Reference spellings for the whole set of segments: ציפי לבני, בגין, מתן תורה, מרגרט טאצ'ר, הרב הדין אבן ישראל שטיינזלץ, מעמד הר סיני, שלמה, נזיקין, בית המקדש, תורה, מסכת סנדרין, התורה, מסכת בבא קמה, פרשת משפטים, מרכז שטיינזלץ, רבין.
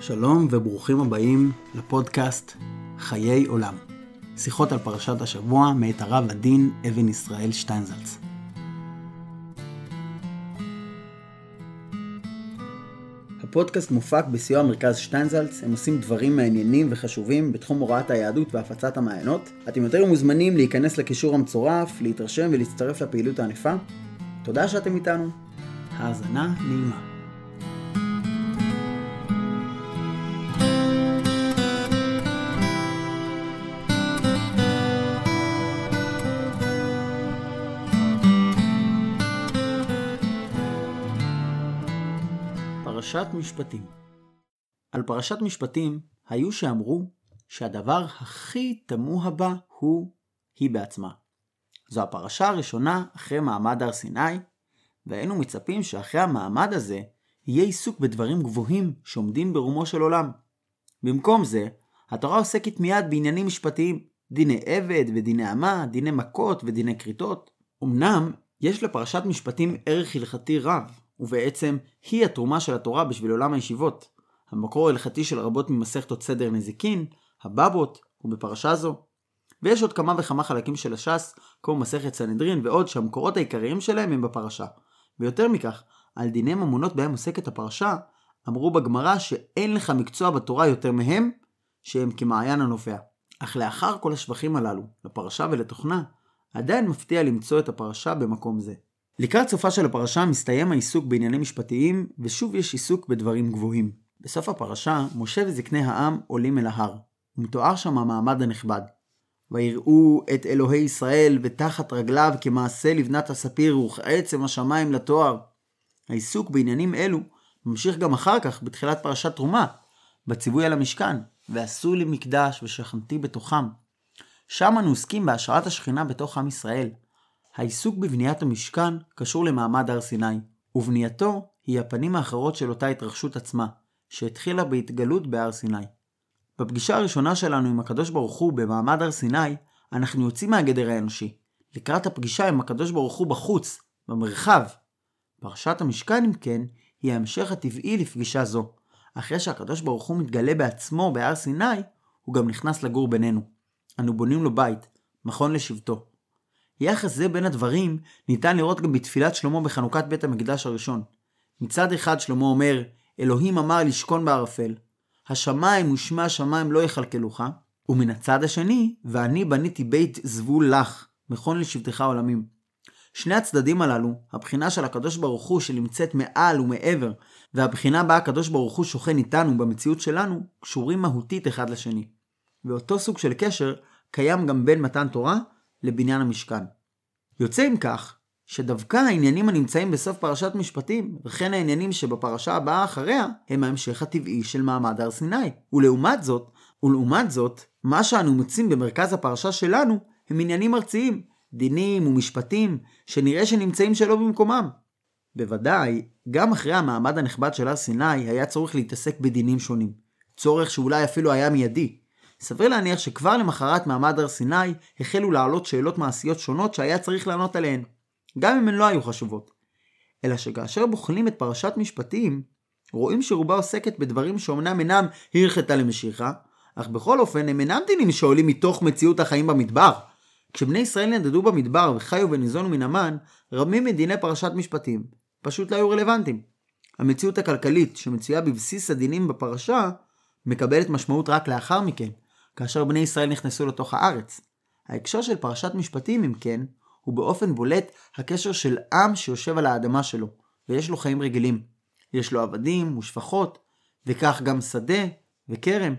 שלום וברוכים הבאים לפודקאסט חיי עולם. שיחות על פרשת השבוע מאת הרב הדין אבן ישראל שטיינזלץ. הפודקאסט מופק בסיוע מרכז שטיינזלץ. הם עושים דברים מעניינים וחשובים בתחום הוראת היהדות והפצת המעיינות. אתם יותר מוזמנים להיכנס לקישור המצורף, להתרשם ולהצטרף לפעילות הענפה. תודה שאתם איתנו. האזנה נעימה. פרשת משפטים. על פרשת משפטים היו שאמרו שהדבר הכי תמוה הבא הוא היא בעצמה. זו הפרשה הראשונה אחרי מעמד הר סיני, והיינו מצפים שאחרי המעמד הזה יהיה עיסוק בדברים גבוהים שעומדים ברומו של עולם. במקום זה, התורה עוסקת מיד בעניינים משפטיים, דיני עבד ודיני אמה, דיני מכות ודיני קריטות. אמנם יש לפרשת משפטים ערך הלכתי רב, ובעצם היא התרומה של התורה בשביל עולם הישיבות, המקור ההלכתי של רבות ממסכתות סדר נזיקין, הבבות ובפרשה זו. ויש עוד כמה וכמה חלקים של הש"ס, כמו מסכת סנדרין ועוד, שהמקורות העיקריים שלהם הם בפרשה. ויותר מכך, על דיני ממונות בהם עוסקת הפרשה, אמרו בגמרא שאין לך מקצוע בתורה יותר מהם, שהם כמעיין הנובע. אך לאחר כל השבחים הללו, לפרשה ולתוכנה, עדיין מפתיע למצוא את הפרשה במקום זה. לקראת סופה של הפרשה מסתיים העיסוק בעניינים משפטיים, ושוב יש עיסוק בדברים גבוהים. בסוף הפרשה, משה וזקני העם עולים אל ההר, ומתואר שם המעמד הנכבד. ויראו את אלוהי ישראל ותחת רגליו כמעשה לבנת הספיר וכעצם השמיים לתואר. העיסוק בעניינים אלו ממשיך גם אחר כך בתחילת פרשת תרומה, בציווי על המשכן, ועשו לי מקדש ושכנתי בתוכם. שם אנו עוסקים בהשראת השכינה בתוך עם ישראל. העיסוק בבניית המשכן קשור למעמד הר סיני, ובנייתו היא הפנים האחרות של אותה התרחשות עצמה, שהתחילה בהתגלות בהר סיני. בפגישה הראשונה שלנו עם הקדוש ברוך הוא במעמד הר סיני, אנחנו יוצאים מהגדר האנושי. לקראת הפגישה עם הקדוש ברוך הוא בחוץ, במרחב. פרשת המשכן, אם כן, היא ההמשך הטבעי לפגישה זו. אחרי שהקדוש ברוך הוא מתגלה בעצמו בהר סיני, הוא גם נכנס לגור בינינו. אנו בונים לו בית, מכון לשבטו. יחס זה בין הדברים ניתן לראות גם בתפילת שלמה בחנוכת בית המקדש הראשון. מצד אחד שלמה אומר, אלוהים אמר לשכון בערפל. השמיים ושמי השמיים לא יחלקלוך, ומן הצד השני, ואני בניתי בית זבול לך, מכון לשבטך עולמים. שני הצדדים הללו, הבחינה של הקדוש ברוך הוא שנמצאת מעל ומעבר, והבחינה בה הקדוש ברוך הוא שוכן איתנו במציאות שלנו, קשורים מהותית אחד לשני. ואותו סוג של קשר קיים גם בין מתן תורה לבניין המשכן. יוצא עם כך, שדווקא העניינים הנמצאים בסוף פרשת משפטים, וכן העניינים שבפרשה הבאה אחריה, הם ההמשך הטבעי של מעמד הר סיני. ולעומת זאת, מה שאנו מוצאים במרכז הפרשה שלנו, הם עניינים ארציים, דינים ומשפטים, שנראה שנמצאים שלא במקומם. בוודאי, גם אחרי המעמד הנכבד של הר סיני, היה צורך להתעסק בדינים שונים. צורך שאולי אפילו היה מיידי. סביר להניח שכבר למחרת מעמד הר סיני, החלו לעלות שאלות מעשיות שונות שהיה צריך לענות עליהן. גם אם הן לא היו חשובות. אלא שכאשר בוחנים את פרשת משפטים, רואים שרובה עוסקת בדברים שאומנם אינם הרחתה למשיכה, אך בכל אופן הם אינם דינים שעולים מתוך מציאות החיים במדבר. כשבני ישראל נדדו במדבר וחיו וניזונו מן המן, רבים מדיני פרשת משפטים פשוט לא היו רלוונטיים. המציאות הכלכלית שמצויה בבסיס הדינים בפרשה, מקבלת משמעות רק לאחר מכן, כאשר בני ישראל נכנסו לתוך הארץ. ההקשר של פרשת משפטים, אם כן, הוא באופן בולט הקשר של עם שיושב על האדמה שלו, ויש לו חיים רגילים. יש לו עבדים ושפחות, וכך גם שדה וכרם.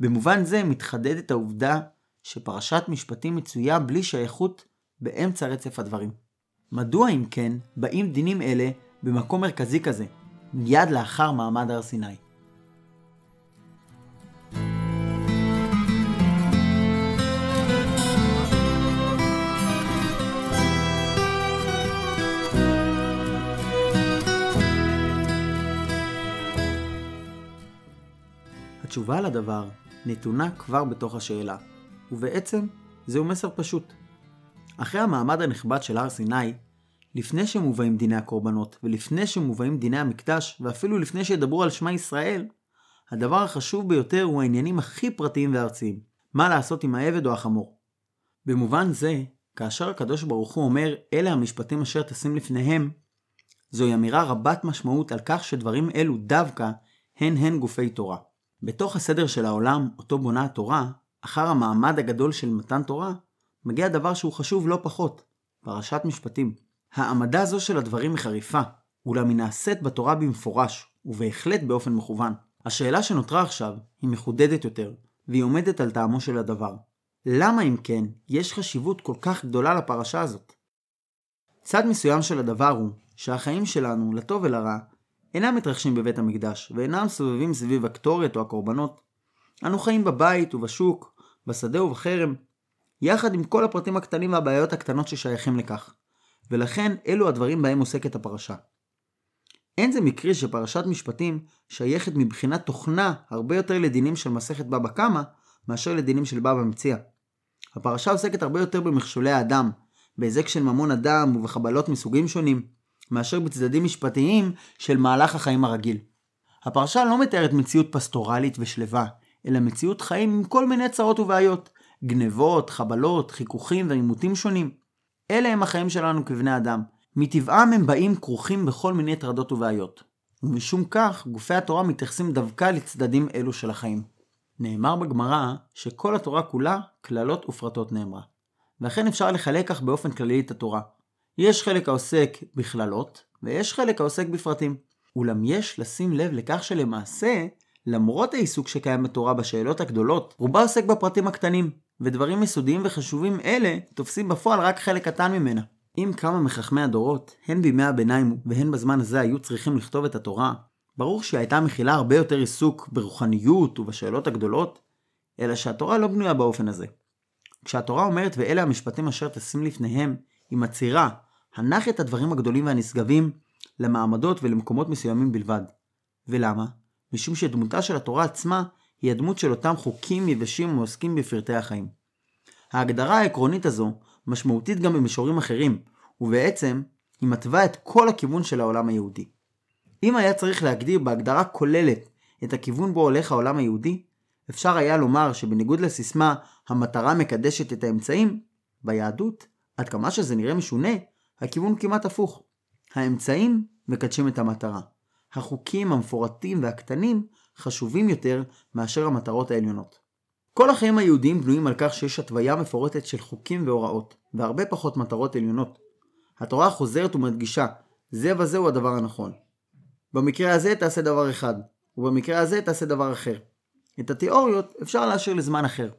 במובן זה מתחדדת העובדה שפרשת משפטים מצויה בלי שייכות באמצע רצף הדברים. מדוע אם כן באים דינים אלה במקום מרכזי כזה, מיד לאחר מעמד הר סיני? התשובה לדבר נתונה כבר בתוך השאלה, ובעצם זהו מסר פשוט. אחרי המעמד הנכבד של הר סיני, לפני שמובאים דיני הקורבנות, ולפני שמובאים דיני המקדש, ואפילו לפני שידברו על שמע ישראל, הדבר החשוב ביותר הוא העניינים הכי פרטיים וארציים, מה לעשות עם העבד או החמור. במובן זה, כאשר הקדוש ברוך הוא אומר, אלה המשפטים אשר תשים לפניהם, זוהי אמירה רבת משמעות על כך שדברים אלו דווקא הן גופי תורה. בתוך הסדר של העולם, אותו בונה התורה, אחר המעמד הגדול של מתן תורה, מגיע דבר שהוא חשוב לא פחות, פרשת משפטים. העמדה זו של הדברים מחריפה, אולם היא נעשית בתורה במפורש, ובהחלט באופן מכוון. השאלה שנותרה עכשיו היא מחודדת יותר, והיא עומדת על טעמו של הדבר. למה אם כן יש חשיבות כל כך גדולה לפרשה הזאת? צד מסוים של הדבר הוא שהחיים שלנו, לטוב ולרע, אינם מתרחשים בבית המקדש, ואינם סובבים סביב הקטורת או הקורבנות. אנו חיים בבית ובשוק, בשדה ובחרם, יחד עם כל הפרטים הקטנים והבעיות הקטנות ששייכים לכך. ולכן אלו הדברים בהם עוסקת הפרשה. אין זה מקרי שפרשת משפטים שייכת מבחינת תוכנה הרבה יותר לדינים של מסכת בבא קמה מאשר לדינים של בבא מציע. הפרשה עוסקת הרבה יותר במכשולי האדם, בהזק של ממון אדם ובחבלות מסוגים שונים, מאשר בצדדים משפטיים של מהלך החיים הרגיל. הפרשה לא מתארת מציאות פסטורלית ושלווה, אלא מציאות חיים עם כל מיני צרות ובעיות, גנבות, חבלות, חיכוכים ועימותים שונים. אלה הם החיים שלנו כבני אדם. מטבעם הם באים כרוכים בכל מיני תרדות ובעיות. ומשום כך, גופי התורה מתייחסים דווקא לצדדים אלו של החיים. נאמר בגמרא שכל התורה כולה כללות ופרטות נאמרה. ואכן אפשר לחלק כך באופן כללי את התורה. יש חלק העוסק בכללות, ויש חלק העוסק בפרטים. אולם יש לשים לב לכך שלמעשה, למרות העיסוק שקיים בתורה בשאלות הגדולות, רובה עוסק בפרטים הקטנים, ודברים יסודיים וחשובים אלה תופסים בפועל רק חלק קטן ממנה. אם כמה מחכמי הדורות, הן בימי הביניים והן בזמן הזה היו צריכים לכתוב את התורה, ברור שהיא הייתה מכילה הרבה יותר עיסוק ברוחניות ובשאלות הגדולות, אלא שהתורה לא בנויה באופן הזה. כשהתורה אומרת ואלה המשפטים אשר תשים לפניהם, היא מצהירה, הנח את הדברים הגדולים והנשגבים למעמדות ולמקומות מסוימים בלבד. ולמה? משום שדמותה של התורה עצמה היא הדמות של אותם חוקים יבשים ועוסקים בפרטי החיים. ההגדרה העקרונית הזו משמעותית גם במישורים אחרים, ובעצם היא מתווה את כל הכיוון של העולם היהודי. אם היה צריך להגדיר בהגדרה כוללת את הכיוון בו הולך העולם היהודי, אפשר היה לומר שבניגוד לסיסמה המטרה מקדשת את האמצעים, ביהדות, עד כמה שזה נראה משונה, הכיוון כמעט הפוך. האמצעים מקדשים את המטרה. החוקים המפורטים והקטנים חשובים יותר מאשר המטרות העליונות. כל החיים היהודיים בנויים על כך שיש התוויה מפורטת של חוקים והוראות, והרבה פחות מטרות עליונות. התורה חוזרת ומדגישה, זה וזה הוא הדבר הנכון. במקרה הזה תעשה דבר אחד, ובמקרה הזה תעשה דבר אחר. את התיאוריות אפשר להשאיר לזמן אחר.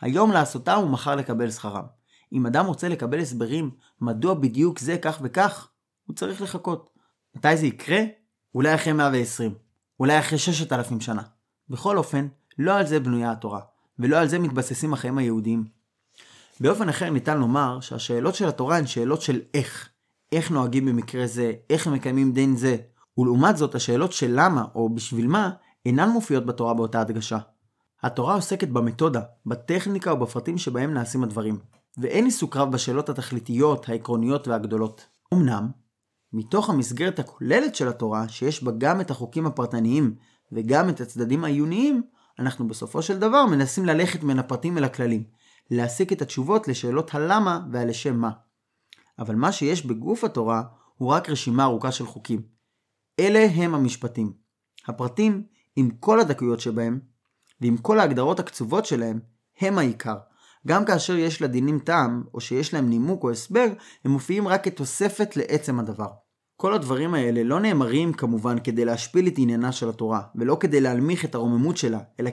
היום לעשותם ומחר לקבל שכרם. אם אדם רוצה לקבל הסברים מדוע בדיוק זה כך וכך, הוא צריך לחכות. מתי זה יקרה? אולי אחרי 120, אולי אחרי 6,000 שנה. בכל אופן, לא על זה בנויה התורה, ולא על זה מתבססים החיים היהודיים. באופן אחר ניתן לומר שהשאלות של התורה הן שאלות של איך. איך נוהגים במקרה זה, איך מקיימים דין זה. ולעומת זאת, השאלות של למה או בשביל מה אינן מופיעות בתורה באותה הדגשה. התורה עוסקת במתודה, בטכניקה ובפרטים שבהם נעשים הדברים. ואין עיסוק רב בשאלות התכליתיות, העקרוניות והגדולות. אמנם, מתוך המסגרת הכוללת של התורה, שיש בה גם את החוקים הפרטניים וגם את הצדדים העיוניים, אנחנו בסופו של דבר מנסים ללכת מן הפרטים אל הכללים, להסיק את התשובות לשאלות הלמה והלשם מה. אבל מה שיש בגוף התורה הוא רק רשימה ארוכה של חוקים. אלה הם המשפטים. הפרטים, עם כל הדקויות שבהם ועם כל ההגדרות הקצובות שלהם, הם העיקר. גם כאשר יש לדינים טעם או שיש להם נימוק או הסבר, הם מופיעים רק כתוספת לעצם הדבר. כל הדברים האלה לא נאמרים כמובן כדי להשפיל את עניינה של התורה, ולא כדי להלמיך את הרוממות שלה, אלא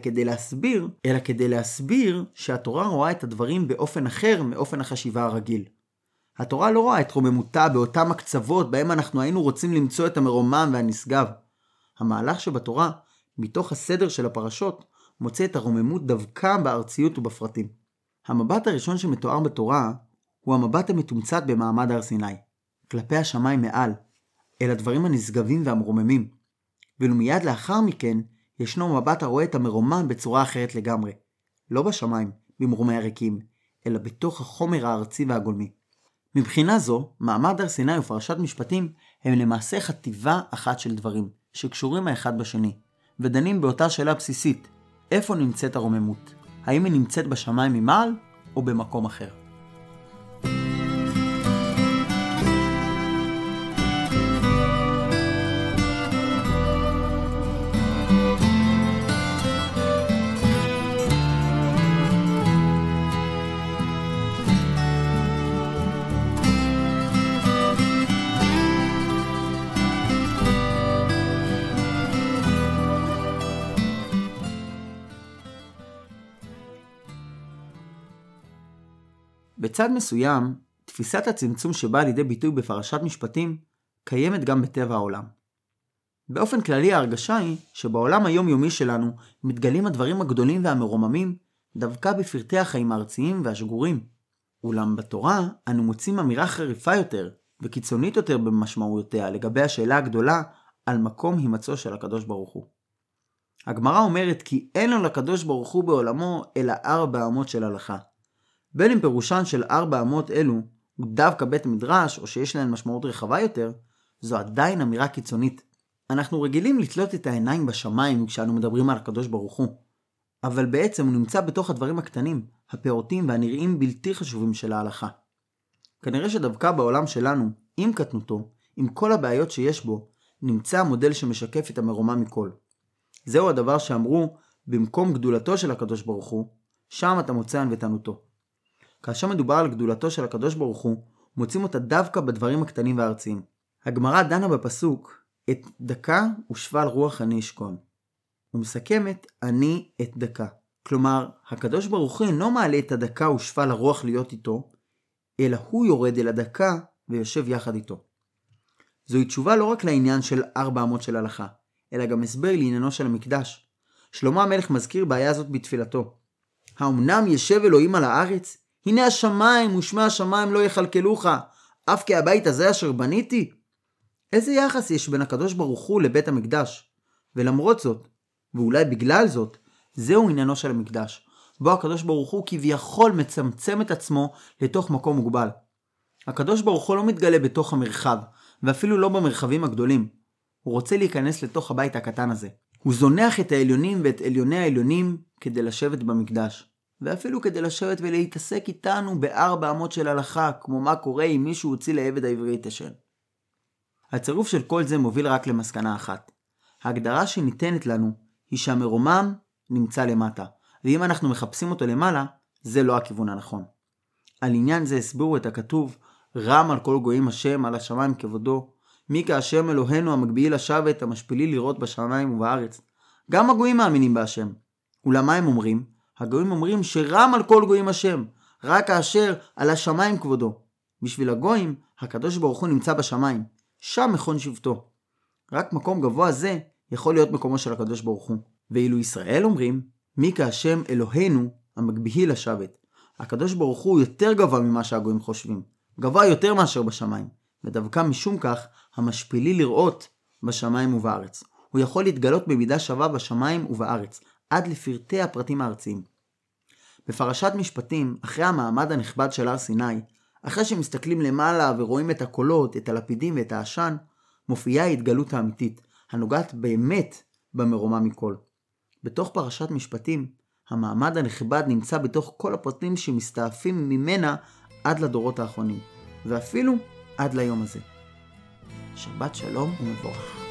כדי להסביר שהתורה רואה את הדברים באופן אחר מאופן החשיבה הרגיל. התורה לא רואה את רוממותה באותם הקצוות בהם אנחנו היינו רוצים למצוא את המרומם והנשגב. המהלך שבתורה, מתוך הסדר של הפרשות, מוצא את הרוממות דווקא בארציות ובפרטים. המבט הראשון שמתואר בתורה הוא המבט המתומצת במעמד הר סיני, כלפי השמיים מעל, אל הדברים הנשגבים והמרוממים. ואילו מיד לאחר מכן, ישנו מבט הרואה את המרומם בצורה אחרת לגמרי. לא בשמיים, במרומי הריקים, אלא בתוך החומר הארצי והגולמי. מבחינה זו, מעמד הר סיני ופרשת משפטים הם למעשה חטיבה אחת של דברים, שקשורים האחד בשני, ודנים באותה שאלה בסיסית, איפה נמצאת הרוממות? האם היא נמצאת בשמיים ממעל או במקום אחר? בצד מסוים, תפיסת הצמצום שבאה לידי ביטוי בפרשת משפטים קיימת גם בטבע העולם. באופן כללי ההרגשה היא שבעולם היומיומי שלנו מתגלים הדברים הגדולים והמרוממים דווקא בפרטי החיים הארציים והשגורים. אולם בתורה אנו מוצאים אמירה חריפה יותר וקיצונית יותר במשמעויותיה לגבי השאלה הגדולה על מקום הימצאו של הקדוש ברוך הוא. הגמרא אומרת כי אין לו לקדוש ברוך הוא בעולמו אלא 4 אמות של הלכה. בין אם פירושן של 4 אמות אלו הוא דווקא בית מדרש או שיש להן משמעות רחבה יותר, זו עדיין אמירה קיצונית. אנחנו רגילים לתלות את העיניים בשמיים כשאנו מדברים על הקדוש ברוך הוא, אבל בעצם הוא נמצא בתוך הדברים הקטנים, הפעוטים והנראים בלתי חשובים של ההלכה. כנראה שדווקא בעולם שלנו, עם קטנותו, עם כל הבעיות שיש בו, נמצא המודל שמשקף את המרומה מכל. זהו הדבר שאמרו, במקום גדולתו של הקדוש ברוך הוא, שם אתה מוצאן ותנותו. כאשר מדובר על גדולתו של הקדוש ברוך הוא, מוצאים אותה דווקא בדברים הקטנים והארציים. הגמרא דנה בפסוק, את דקה ושבל רוח אני אשכון. ומסכמת, אני את דקה. כלומר, הקדוש ברוך הוא אינו מעלה את הדקה ושבל הרוח להיות איתו, אלא הוא יורד אל הדקה ויושב יחד איתו. זוהי תשובה לא רק לעניין של 4 אמות של הלכה, אלא גם הסבר לעניינו של המקדש. שלמה המלך מזכיר בעיה זאת בתפילתו. האמנם ישב אלוהים על הארץ? הנה השמיים ושמי השמיים לא יחלקלוך, אף כי הבית הזה אשר בניתי. איזה יחס יש בין הקדוש ברוך הוא לבית המקדש? ולמרות זאת, ואולי בגלל זאת, זהו עניינו של המקדש, בו הקדוש ברוך הוא כביכול מצמצם את עצמו לתוך מקום מוגבל. הקדוש ברוך הוא לא מתגלה בתוך המרחב, ואפילו לא במרחבים הגדולים. הוא רוצה להיכנס לתוך הבית הקטן הזה. הוא זונח את העליונים ואת עליוני העליונים כדי לשבת במקדש. ואפילו כדי לשבת ולהתעסק איתנו ב4 אמות של הלכה, כמו מה קורה אם מישהו הוציא לעבד העברי את השם. הצירוף של כל זה מוביל רק למסקנה אחת. ההגדרה שניתנת לנו היא שהמרומם נמצא למטה, ואם אנחנו מחפשים אותו למעלה, זה לא הכיוון הנכון. על עניין זה הסבירו את הכתוב, רם על כל גויים השם, על השמיים כבודו, מי כהשם אלוהינו המגביל השבת, המשפילי לראות בשמיים ובארץ. גם הגויים מאמינים בהשם. אולם מה הם אומרים? הגויים אומרים שרם על כל גויים השם, רק כאשר על השמיים כבודו. בשביל הגויים, הקדוש ברוך הוא נמצא בשמיים, שם מכון שבטו. רק מקום גבוה זה יכול להיות מקומו של הקדוש ברוך הוא. ואילו ישראל אומרים, מי כהשם אלוהינו המגביהי לשבת. הקדוש ברוך הוא יותר גבוה ממה שהגויים חושבים, גבוה יותר מאשר בשמיים. ודווקא משום כך, המשפילי לראות בשמיים ובארץ. הוא יכול להתגלות במידה שווה בשמיים ובארץ. עד לפרטי הפרטים הארציים. בפרשת משפטים, אחרי המעמד הנכבד של הר סיני, אחרי שמסתכלים למעלה ורואים את הקולות, את הלפידים ואת העשן, מופיעה ההתגלות האמיתית, הנוגעת באמת במרומה מכל. בתוך פרשת משפטים, המעמד הנכבד נמצא בתוך כל הפרטים שמסתעפים ממנה עד לדורות האחרונים, ואפילו עד ליום הזה. שבת שלום ומבורך.